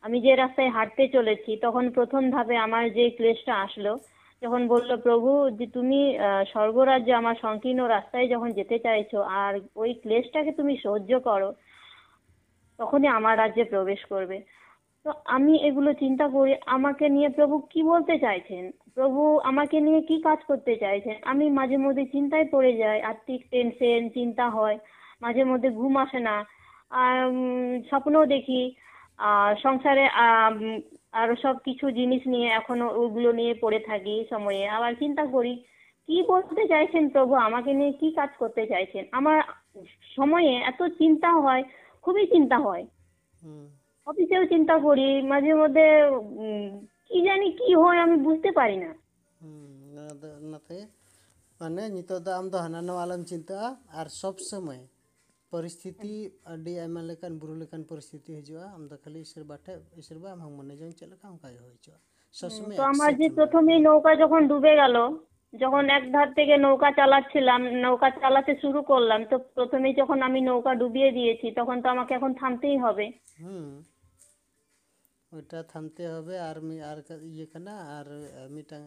আমি যে রাস্তায় হাঁটতে চলেছি তখন প্রথম ধাপে আমার যে ক্লেশটা আসলো যখন বলল প্রভু যে তুমি স্বর্গরাজ্যে আমার সংকীর্ণ রাস্তায় যখন যেতে চাইছো আর ওই ক্লেশটাকে তুমি সহ্য করো তখনই আমার রাজ্যে প্রবেশ করবে তো আমি এগুলো চিন্তা করি আমাকে নিয়ে প্রভু কি বলতে চাইছেন প্রভু আমাকে নিয়ে কি কাজ করতে চাইছেন আমি মাঝে মধ্যে চিন্তায় পড়ে যাই আত্মিক টেনশন চিন্তা হয় মাঝে মধ্যে ঘুম আসে না আর স্বপ্নও দেখি সংসারে আর সব কিছু জিনিস নিয়ে এখনো ওগুলো নিয়ে পড়ে থাকি সময়ে আবার চিন্তা করি কি বলতে চাইছেন প্রভু আমাকে নিয়ে কি কাজ করতে চাইছেন আমার সময়ে এত চিন্তা হয় খুবই চিন্তা হয় অফিসেও চিন্তা করি মাঝে মধ্যে কি জানি কি হয় আমি বুঝতে পারি না মানে নিতদ আমদ হানানো আলম চিন্তা আর সব সময় परिस्थिति अडी आयमा लेकान बुरु लेकान परिस्थिति हजवा हम त खाली ईश्वर बाटे ईश्वर बा हम मने जन चले काम काय होइचो ससमे तो आमार जे प्रथमे नौका যখন ডুবে গেল যখন এক ধার থেকে নৌকা চালাচ্ছিলাম নৌকা চালাতে শুরু করলাম তো প্রথমেই যখন আমি নৌকা ডুবিয়ে দিয়েছি তখন তো আমাকে এখন থামতেই হবে হুম ওটা থামতে হবে আর আমি আর ইয়ে কানা আর মিটা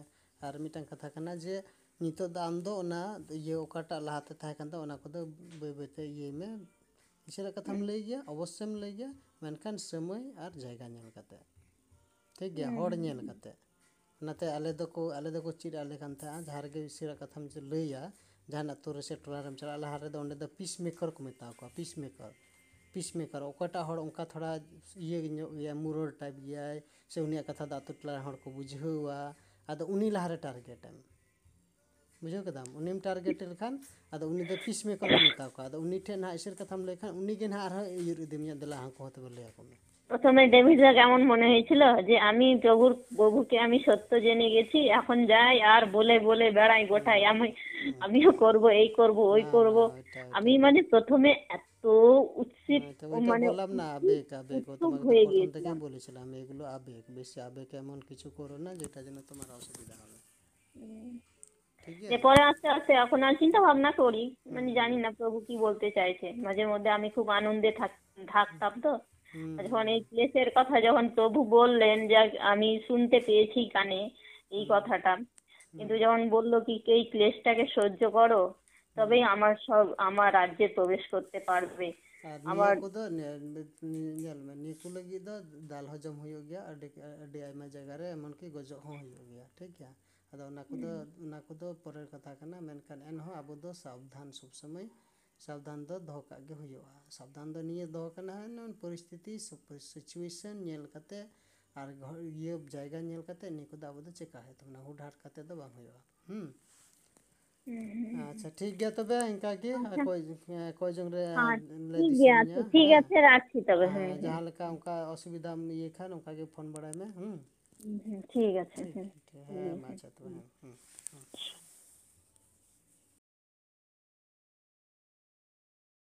আর মিটা কথা কানা যে नितो दाम दो ना ये ओकाटा लाते था कंदा ओना को तो बेबेते ये में इसेरा कथा हम ले गया अवश्य हम ले गया मेनखान समय आर जायगा नेल कते ठीक गया हड़ नेल कते नाते आले दो को आले दो को चिर आले कान था झार के इसेरा कथा हम जे लेया जाना तोरे से टोलारम चला आले हारे दोंडे द पीस मेकर को मेता को पीस मेकर पीस मेकर ओकाटा हड़ उनका थोड़ा ये ये मुरर टाइप गया से उनिया कथा दातु टोला हड़ को बुझवा आदा उनी लारे टारगेट है बुझो कदम उनिम टारगेट लेखान आदा उनी द पीस मेकर मेता को आदा उनी ठे ना ईश्वर कथा हम लेखान उनी गेन आर इरुदिमिया दला हां को हतबे लेया को में प्रथमे डेविड रा কেমন মনে হয়েছিল যে আমি প্রভুর প্রভুকে আমি সত্য জেনে গেছি এখন যাই আর বলে বলে বেড়াই গোটাই আমি আমিও করব এই করব ওই করব আমি মানে প্রথমে এত উচ্ছিত মানে বললাম না আবেগ আবেগ তোমাকে প্রথম থেকে বলেছিলাম আমি এগুলো আবেগ বেশি আবেগ এমন কিছু করো না যেটা যেন তোমার অসুবিধা হবে ये पहले आस्ते आस्ते এখন আর চিন্তা ভাবনা করি মানে জানি না প্রভু কি বলতে চাইছে মাঝে মধ্যে আমি খুব আনন্দে থাকতাম তো যখন এই প্লেসের কথা যখন প্রভু বললেন যে আমি শুনতে পেয়েছি কানে এই কথাটা কিন্তু যখন বলল কি এই ক্লেশটাকে সহ্য করো তবেই আমার সব আমার রাজ্যে প্রবেশ করতে পারবে ᱟᱢᱟᱨ ᱠᱚᱫᱚ ᱧᱮᱞ ᱢᱮ ᱱᱤᱠᱩ ᱞᱟᱹᱜᱤᱫ ᱫᱚ ᱫᱟᱞ ᱦᱚᱡᱚᱢ ᱦᱩᱭᱩᱜ ᱜᱮᱭᱟ ᱟᱹᱰᱤ ᱟᱹᱰᱤ ᱟᱭᱢᱟ ᱡᱟᱭᱜᱟ ᱨᱮ ᱮᱢᱚᱱ ᱠᱤ ᱜᱚᱡᱚᱜ ᱦᱚᱸ ᱦᱩᱭᱩᱜ ᱜᱮᱭᱟ ᱴᱷᱤᱠ ᱜᱮᱭᱟ। ᱟᱫᱚ ᱚᱱᱟ ᱠᱚᱫᱚ ᱚᱱᱟ ᱠᱚᱫᱚ ᱯᱚᱨᱮᱨ ᱠᱟᱛᱷᱟ ᱠᱟᱱᱟ, ᱢᱮᱱᱠᱷᱟᱱ ᱮᱱᱦᱚᱸ ᱟᱵᱚ ᱫᱚ ᱥᱟᱵᱫᱷᱟᱱ ᱥᱚᱵ ᱥᱚᱢᱚᱭ सावधान दो धोका के हुआ सावधान दो नहीं दो करना है ना परिस्थिति सिचुएशन नेल करते और ये जगह नेल करते नहीं को दाबो तो चेका है तुमने तो हुडार करते तो बाम हुआ हम्म अच्छा ठीक है। तबे इनका की कोई कोई जंगले ठीक है ठीक है फिर राखी तबे है जहाँ लगा उनका असुविधा में ये खान उनका के फोन बढ़ाए में हम्म ठीक है ठीक है अच्छा तबे